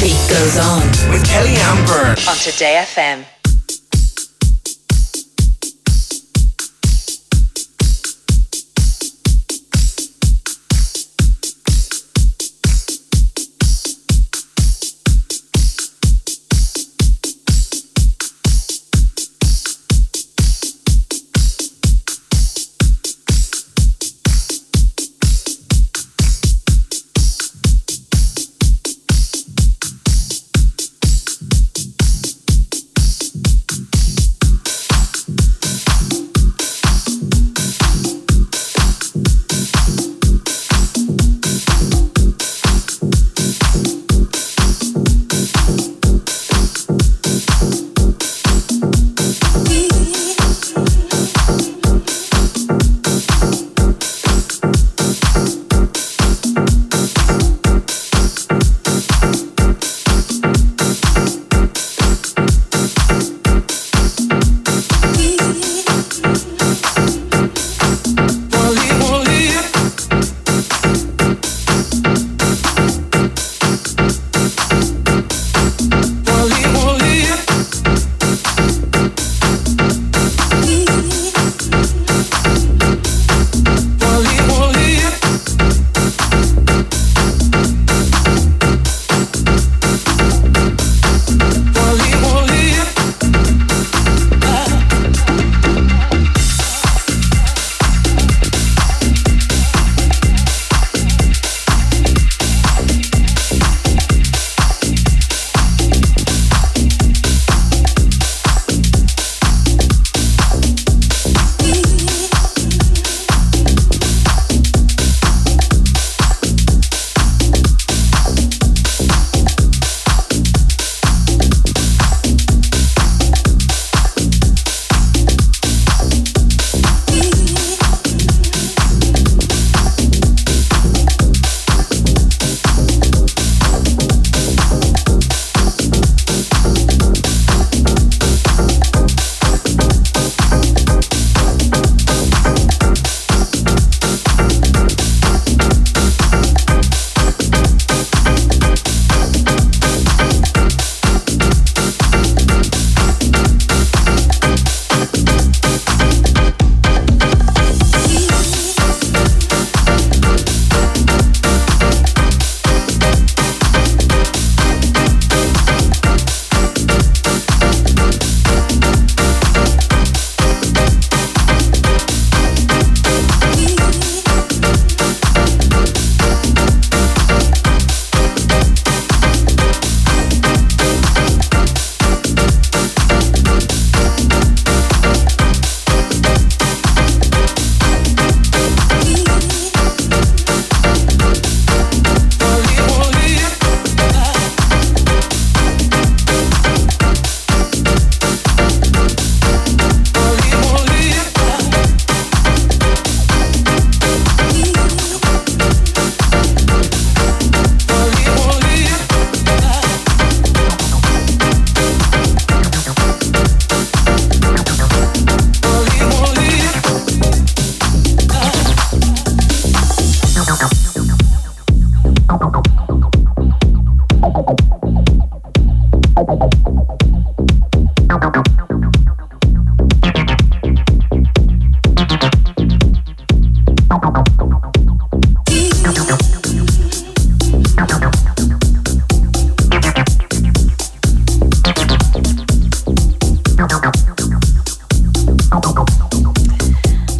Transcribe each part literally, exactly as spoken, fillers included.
beat goes on with Kelly-Anne Byrne on Today F M.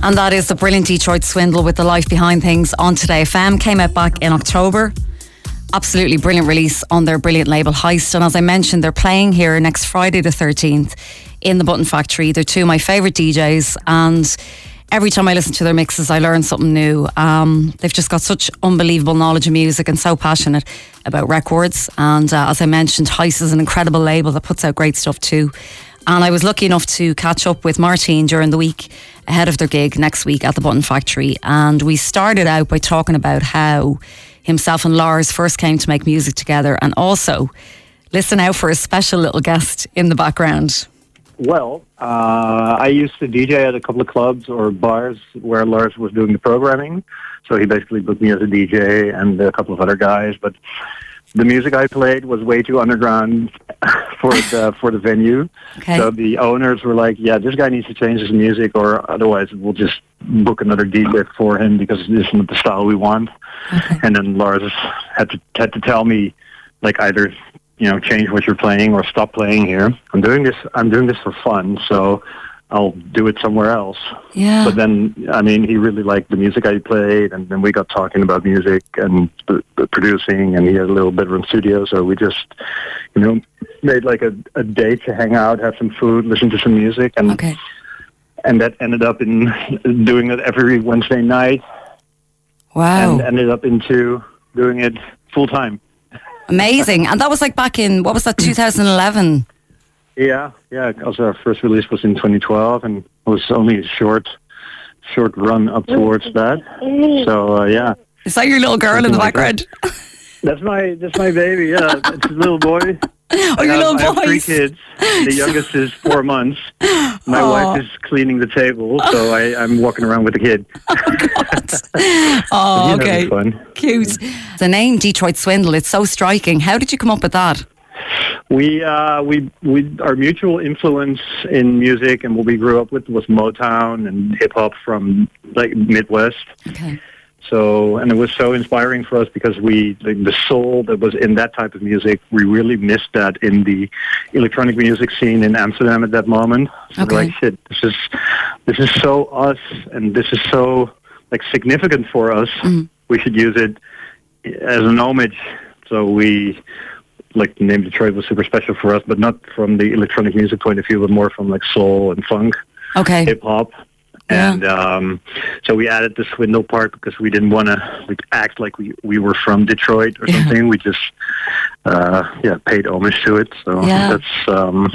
And that is the brilliant Detroit Swindle with The Life Behind Things on Today F M. Came out back in October. Absolutely brilliant release on their brilliant label Heist. And as I mentioned, they're playing here next Friday the thirteenth in the Button Factory. They're two of my favourite D Js, and every time I listen to their mixes I learn something new. Um, they've just got such unbelievable knowledge of music and so passionate about records. And uh, as I mentioned, Heist is an incredible label that puts out great stuff too. And I was lucky enough to catch up with Maarten during the week ahead of their gig next week at the Button Factory. And we started out by talking about how himself and Lars first came to make music together, and also listen out for a special little guest in the background. Well, uh, I used to D J at a couple of clubs or bars where Lars was doing the programming. So he basically booked me as a D J and a couple of other guys. But The music I played was way too underground for the for the venue. Okay. So the owners were like, "Yeah, this guy needs to change his music, or otherwise we'll just book another D J for him because this isn't the style we want." Okay. And then Lars had to had to tell me, like, either, you know, change what you're playing or stop playing here. I'm doing this. I'm doing this for fun, so I'll do it somewhere else. Yeah. But then, I mean, he really liked the music I played, and then we got talking about music and the, the producing, and he had a little bedroom studio, so we just, you know, made like a, a day to hang out, have some food, listen to some music, and okay. and that ended up in doing it every Wednesday night. Wow. And ended up into doing it full time. Amazing. And that was like back in, what was that, two thousand eleven? Yeah, yeah. Also, our first release was in twenty twelve, and it was only a short, short run up towards that. So uh, yeah. Is that your little girl Something in the like background? That. That's my, that's my baby. Yeah, it's a little boy. Oh, I your have, little boy. I have three kids. The youngest is four months. My Aww. wife is cleaning the table, so I, I'm walking around with the kid. Oh, God. Oh, okay. Fun. Cute. The name Detroit Swindle, it's so striking. How did you come up with that? We uh, we we our mutual influence in music and what we grew up with was Motown and hip hop from like Midwest. Okay. So, and it was so inspiring for us because we like, the soul that was in that type of music, we really missed that in the electronic music scene in Amsterdam at that moment. So okay. We're like, shit, this is this is so us, and this is so like significant for us. Mm. We should use it as an homage. So we. Like the name Detroit was super special for us, but not from the electronic music point of view, but more from like soul and funk, okay, hip hop, yeah. and um, so we added the Swindle part because we didn't want to like act like we, we were from Detroit or yeah. something. We just uh, yeah paid homage to it. So yeah. that's um,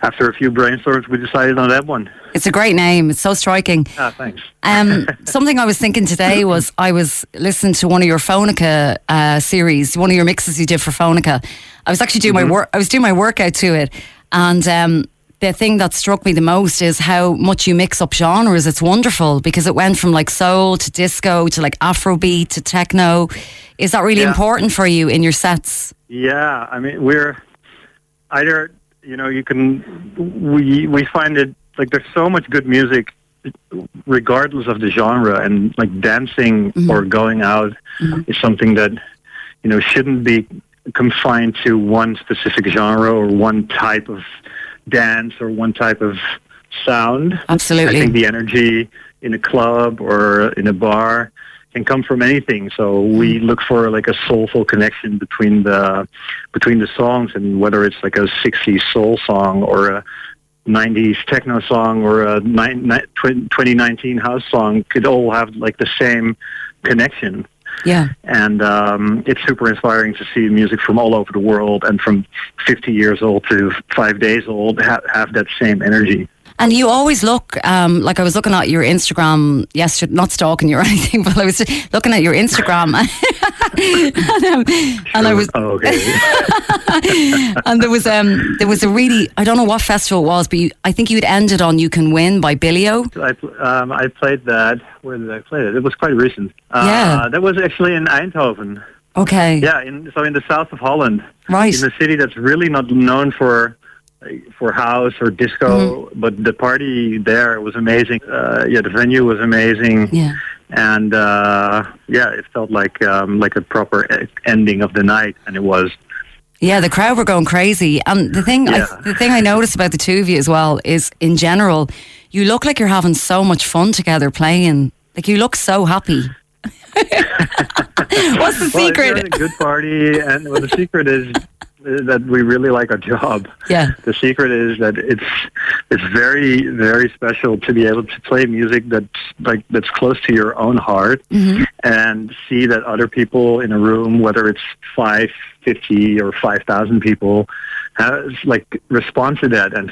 after a few brainstorms, we decided on that one. It's a great name. It's so striking. Ah, thanks. Um, something I was thinking today was I was listening to one of your Phonica uh, series, one of your mixes you did for Phonica. I was actually doing mm-hmm. my work. I was doing my workout to it, and um, the thing that struck me the most is how much you mix up genres. It's wonderful because it went from like soul to disco to like Afrobeat to techno. Is that really yeah. important for you in your sets? Yeah, I mean, we're either you know you can we we find it. Like, there's so much good music, regardless of the genre, and like dancing mm-hmm. or going out mm-hmm. is something that, you know, shouldn't be confined to one specific genre or one type of dance or one type of sound. Absolutely. I think the energy in a club or in a bar can come from anything. So we look for like a soulful connection between the between the songs, and whether it's like a sixties soul song or a nineties techno song or a twenty nineteen house song, could all have like the same connection. Yeah. And um, it's super inspiring to see music from all over the world and from fifty years old to five days old ha- have that same energy. And you always look, um, like I was looking at your Instagram yesterday, not stalking you or anything, but I was looking at your Instagram and, um, sure. and I was, oh, okay. and there was, um, there was a really, I don't know what festival it was, but you, I think you had ended on You Can Win by Billio. I, um, I played that, where did I play it? It was quite recent. Uh, yeah. That was actually in Eindhoven. Okay. Yeah, in, so in the south of Holland. Right. In a city that's really not known for... for house or disco, mm-hmm. but the party there was amazing. Uh, yeah, the venue was amazing. Yeah. And uh, yeah, it felt like um, like a proper ending of the night, and it was. Yeah, the crowd were going crazy. And the thing, yeah. I, the thing I noticed about the two of you as well is, in general, you look like you're having so much fun together playing. Like, you look so happy. What's the well, secret? It's a good party, and well, the secret is that we really like our job. Yeah. The secret is that it's it's very, very special to be able to play music that's like that's close to your own heart, mm-hmm. and see that other people in a room, whether it's five, fifty, or five thousand people, has, like respond to that and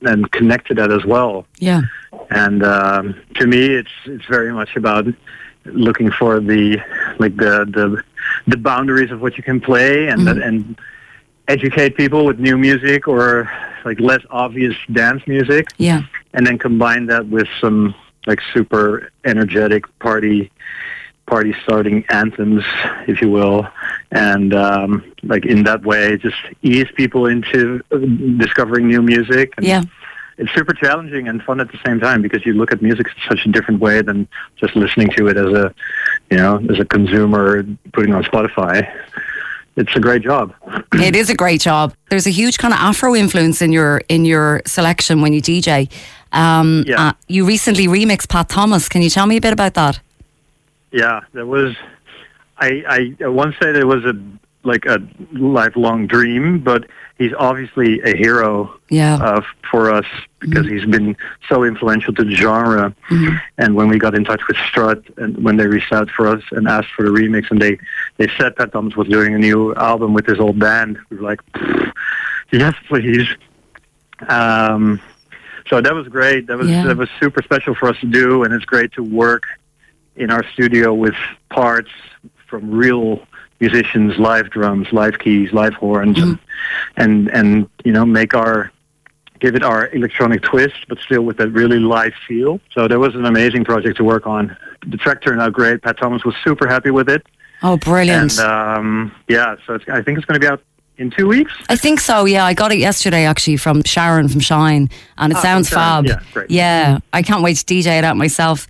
and connect to that as well. Yeah. And um, to me, it's it's very much about looking for the like the the, the boundaries of what you can play, and mm-hmm. that, and educate people with new music or like less obvious dance music, yeah, and then combine that with some like super energetic party party-starting anthems, if you will, and um, like in that way, just ease people into discovering new music. And yeah, it's super challenging and fun at the same time because you look at music in such a different way than just listening to it as a, you know, as a consumer putting on Spotify. It's a great job. It is a great job. There's a huge kind of Afro influence in your in your selection when you D J. Um, yeah. uh, you recently remixed Pat Thomas. Can you tell me a bit about that? Yeah, that was. I, I once said it was a like a lifelong dream, but he's obviously a hero. Yeah. Uh, for us because mm-hmm. he's been so influential to the genre. Mm-hmm. And when we got in touch with Strut, and when they reached out for us and asked for the remix, and they, they said Pat Thomas was doing a new album with his old band, we were like, yes, please. Um, so that was great. That was yeah. that was super special for us to do, and it's great to work in our studio with parts from real musicians, live drums, live keys, live horns, mm. and, and and you know make our give it our electronic twist, but still with that really live feel. So that was an amazing project to work on. The track turned out great. Pat Thomas was super happy with it. Oh, brilliant! And, um, yeah, so it's, I think it's going to be out in two weeks. I think so. Yeah, I got it yesterday actually from Sharon from Shine, and it oh, sounds fab. Yeah, great. Yeah, I can't wait to D J it out myself.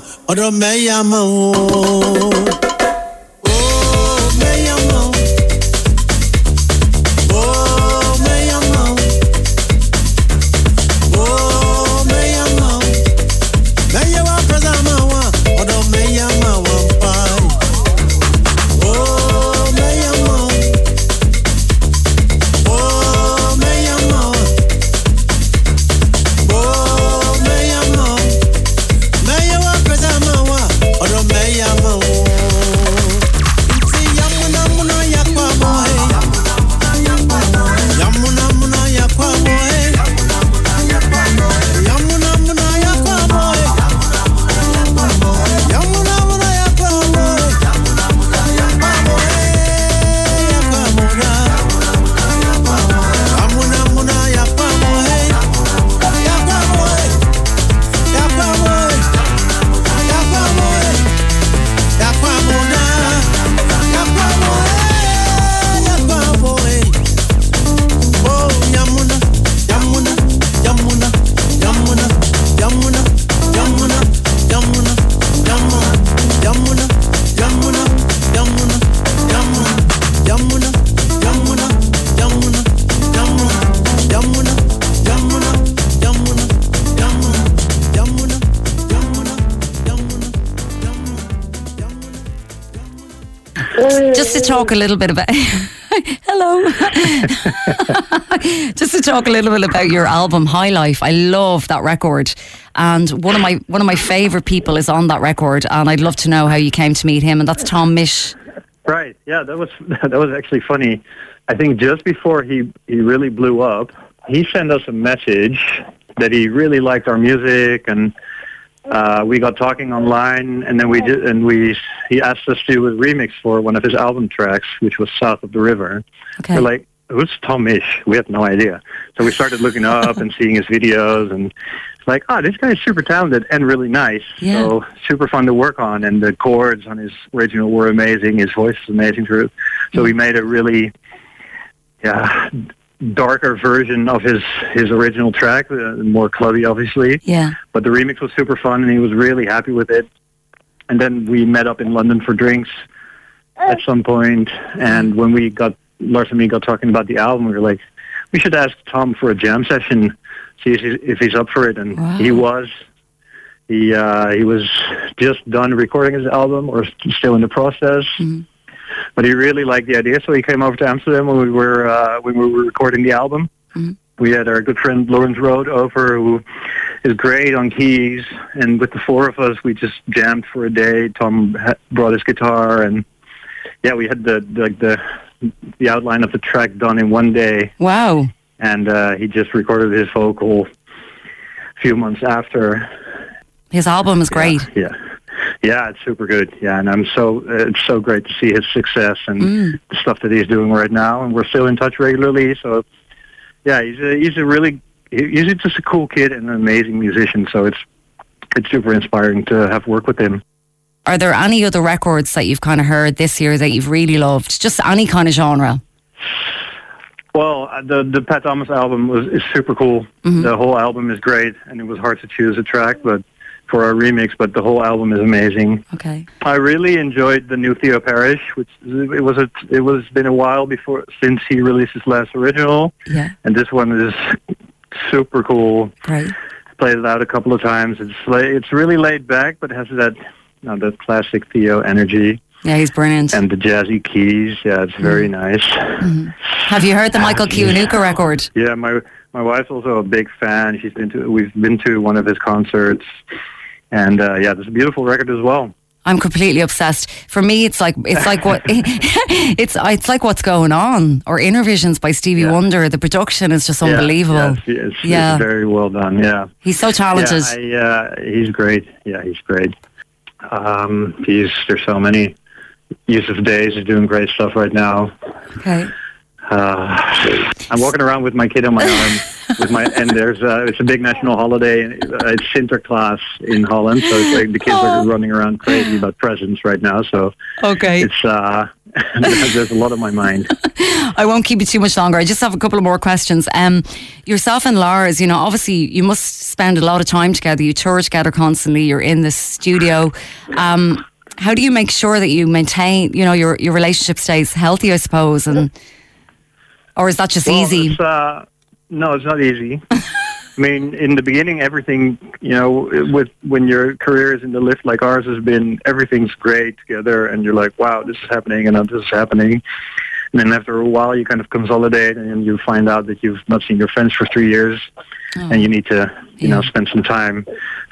llama, otro me llama. Oh, me llama. Oh, me llama. Oh, me llama. Me lleva a presa mamá, otro me llama. Talk a little bit about hello just to talk a little bit about your album High Life. I love that record, and one of my one of my favorite people is on that record, and I'd love to know how you came to meet him, and that's Tom Misch. Right, yeah, that was that was actually funny. I think just before he he really blew up, he sent us a message that he really liked our music, and Uh, we got talking online, and then we did, and we he asked us to do a remix for one of his album tracks, which was South of the River. Okay. We're like, who's Tom Misch? We had no idea. So we started looking up and seeing his videos, and like, oh, this guy is super talented and really nice. Yeah. So super fun to work on, and the chords on his original were amazing. His voice is amazing too. So we made a really, yeah, darker version of his his original track, uh, more clubby obviously, yeah, but the remix was super fun and he was really happy with it. And then we met up in London for drinks at some point, and when we got Lars and me got talking about the album, we were like, we should ask Tom for a jam session, see if he's up for it. And wow. he was he uh he was just done recording his album, or still in the process. Mm-hmm. But he really liked the idea, so he came over to Amsterdam when we were uh, when we were recording the album. Mm-hmm. We had our good friend Lawrence Rode over, who is great on keys, and with the four of us, we just jammed for a day. Tom ha- brought his guitar, and yeah, we had the, the the the outline of the track done in one day. Wow! And uh, he just recorded his vocal a few months after. His album is great. Yeah. yeah. Yeah, it's super good. Yeah, and I'm so uh, it's so great to see his success and mm. the stuff that he's doing right now. And we're still in touch regularly. So, yeah, he's a, he's a really he's just a cool kid and an amazing musician. So it's it's super inspiring to have work with him. Are there any other records that you've kind of heard this year that you've really loved? Just any kind of genre. Well, the the Pat Thomas album was is super cool. Mm-hmm. The whole album is great, and it was hard to choose a track, but. For our remix, but the whole album is amazing. Okay. I really enjoyed the new Theo Parrish, which it was a, it was been a while before since he released his last original. Yeah. And this one is super cool. Right. Played it out a couple of times. It's la- it's really laid back, but has that you know, that classic Theo energy. Yeah, he's brilliant. And the jazzy keys. Yeah, it's mm. very nice. Mm-hmm. Have you heard the Michael Kiwanuka record? Yeah, my my wife's also a big fan. She's been to we've been to one of his concerts. And uh, yeah, there's a beautiful record as well. I'm completely obsessed. For me, it's like it's like what it's it's like What's Going On or Inner Visions by Stevie yeah. Wonder. The production is just unbelievable. Yeah, yeah, it's, it's, yeah. it's very well done. Yeah, he's so talented. Yeah, I, uh, he's great. Yeah, he's great. Um, he's there's so many. Yussef Dayes is doing great stuff right now. Okay. Uh, I'm walking around with my kid on my arm, with my and there's uh, it's a big national holiday, and it's Sinterklaas in Holland, so it's like the kids Aww. Are running around crazy about presents right now. So okay, it's uh, There's a lot on my mind. I won't keep you too much longer. I just have a couple of more questions. Um, yourself and Lars, you know, obviously you must spend a lot of time together. You tour together constantly. You're in the studio. Um, how do you make sure that you maintain, you know, your, your relationship stays healthy, I suppose? And or is that just well, easy? It's, uh, no, it's not easy. I mean, in the beginning, everything, you know, with when your career is in the lift like ours has been, everything's great together, and you're like, wow, this is happening, and this is happening. And then after a while, you kind of consolidate, and you find out that you've not seen your friends for three years, oh. and you need to, you yeah. know, spend some time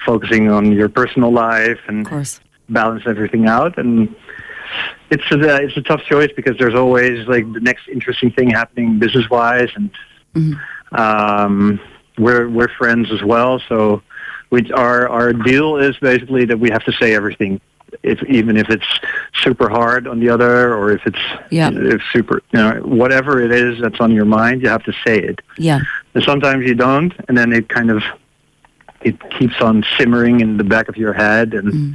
focusing on your personal life and balance everything out. And it's a, it's a tough choice because there's always, like, the next interesting thing happening business-wise, and... Mm-hmm. um We're we're friends as well, so we, our our deal is basically that we have to say everything, if even if it's super hard on the other, or if it's yeah, if super, you know, whatever it is that's on your mind, you have to say it. Yeah, and sometimes you don't, and then it kind of it keeps on simmering in the back of your head and mm.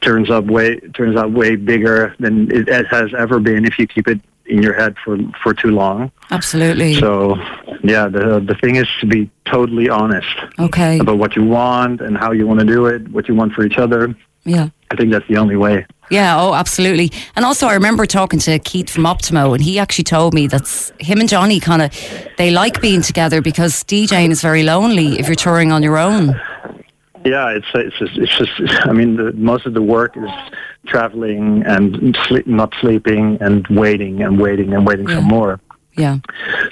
turns up way turns out way bigger than it has ever been if you keep it in your head for for too long. Absolutely. So yeah, the the thing is to be totally honest okay about what you want and how you want to do it, what you want for each other. Yeah, I think that's the only way. Yeah, oh absolutely. And also I remember talking to Keith from Optimo, and he actually told me that him and Johnny kind of they like being together because DJing is very lonely if you're touring on your own. Yeah, it's it's just, it's just I mean the, most of the work is traveling and sleep, not sleeping and waiting and waiting and waiting yeah. for more. Yeah.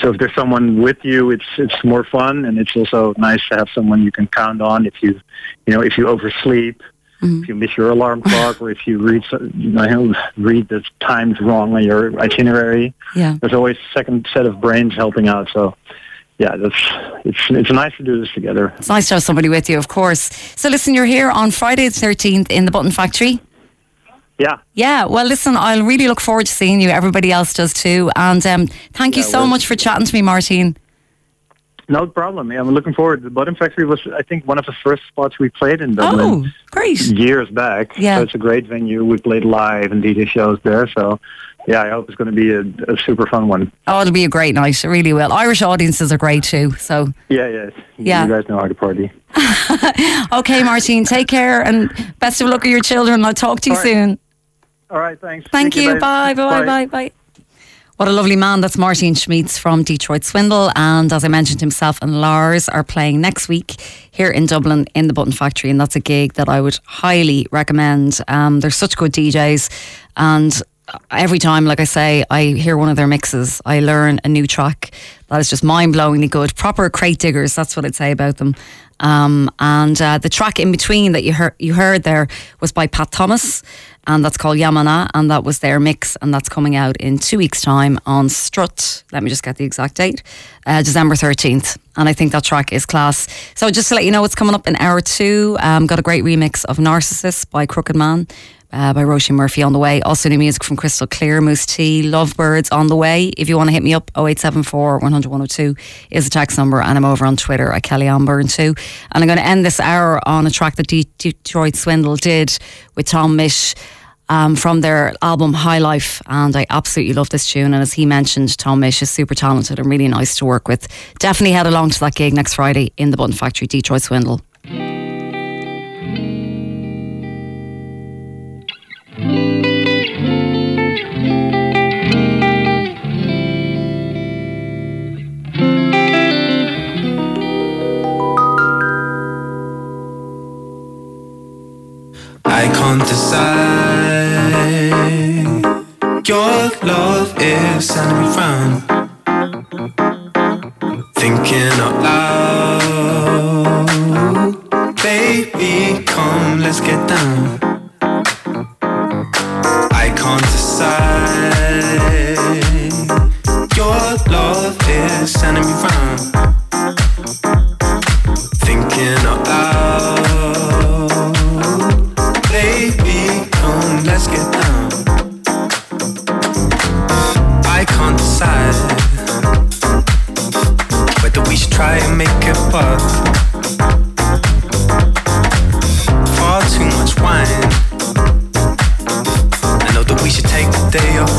So if there's someone with you, it's it's more fun, and it's also nice to have someone you can count on if you, you know, if you oversleep, mm-hmm. if you miss your alarm clock, or if you read you know, read the times wrong on your itinerary. Yeah. There's always a second set of brains helping out. So. Yeah, that's it's it's nice to do this together. It's nice to have somebody with you, of course. So listen, you're here on Friday the thirteenth in the Button Factory. Yeah. Yeah, well listen, I'll really look forward to seeing you. Everybody else does too. And um, thank you yeah, so well, much for chatting to me, Maarten. No problem. Yeah, I'm looking forward. The Button Factory was, I think, one of the first spots we played in Dublin. Oh, great. Years back. Yeah. So it's a great venue. We played live and D J shows there, so... Yeah, I hope it's going to be a, a super fun one. Oh, it'll be a great night. It really will. Irish audiences are great too. So yeah, yeah, yeah. You guys know how to party. Okay, Maarten, take care and best of luck with your children. I'll talk to you All right. soon. All right, thanks. Thank, Thank you. you. Bye, bye, bye, bye, bye. What a lovely man. That's Maarten Smeets from Detroit Swindle. And as I mentioned, himself and Lars are playing next week here in Dublin in the Button Factory. And that's a gig that I would highly recommend. Um, they're such good D Js, and every time, like I say, I hear one of their mixes, I learn a new track that is just mind-blowingly good. Proper crate diggers, that's what I'd say about them. Um, and uh, the track in between that you heard, you heard there was by Pat Thomas, and that's called Yamana, and that was their mix, and that's coming out in two weeks' time on Strut. Let me just get the exact date. Uh, December thirteenth. And I think that track is class. So just to let you know what's coming up in hour two, um, got a great remix of Narcissist by Crooked Man. Uh, by Roisin Murphy on the way. Also new music from Crystal Clear, Moose Tea, Lovebirds on the way. If you want to hit me up, oh eight seven four, one hundred, one oh two is the text number, and I'm over on Twitter at Kelly-Anne Byrne too. And I'm going to end this hour on a track that De- Detroit Swindle did with Tom Misch um, from their album High Life, and I absolutely love this tune, and as he mentioned, Tom Misch is super talented and really nice to work with. Definitely head along to that gig next Friday in the Button Factory, Detroit Swindle. I can't decide. Your love is sending me round, thinking out loud. Baby, come, let's get down. I can't decide. Your love is sending me round, thinking out loud. Baby, come, let's get down. I can't decide whether we should try and make it work. Far too much wine. I know that we should take the day off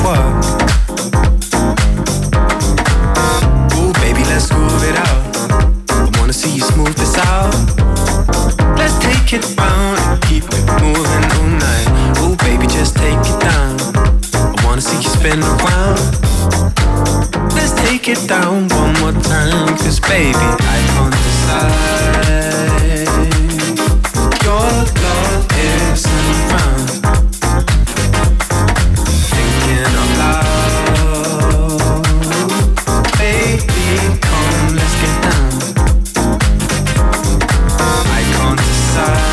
spin around. Let's take it down one more time, cause baby, I can't decide. Your love isn't around. Thinking out loud. Baby, come, let's get down. I can't decide.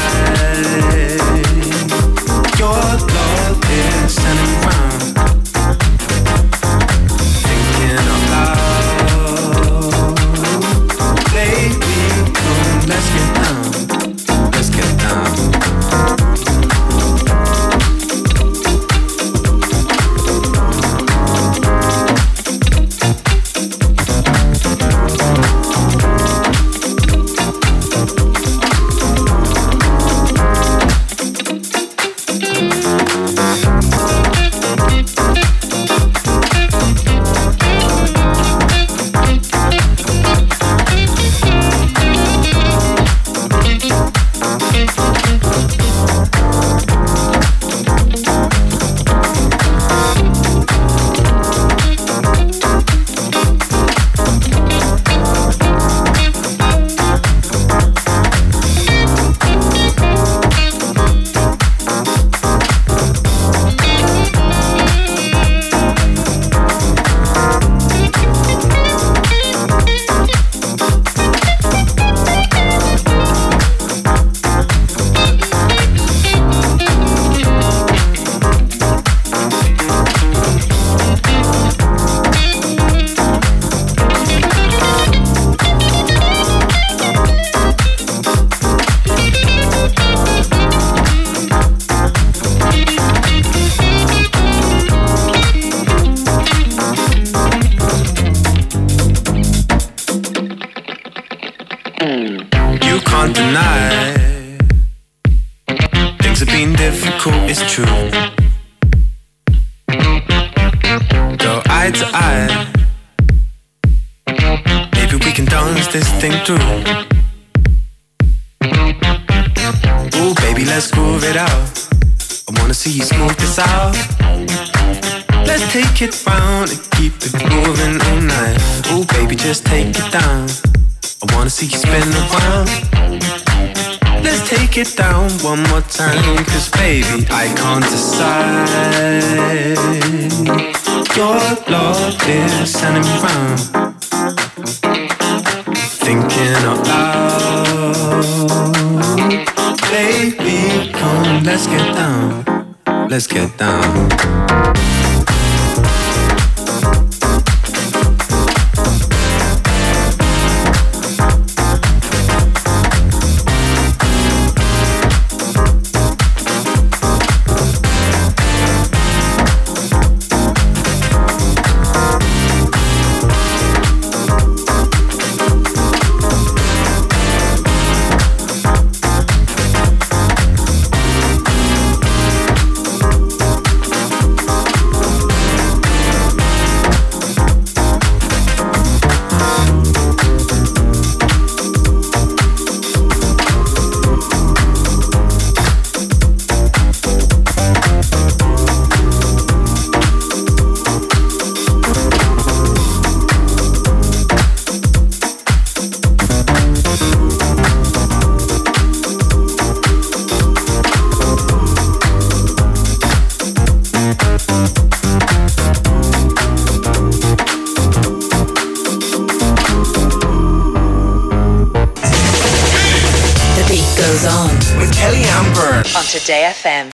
Your love isn't around. Today F M.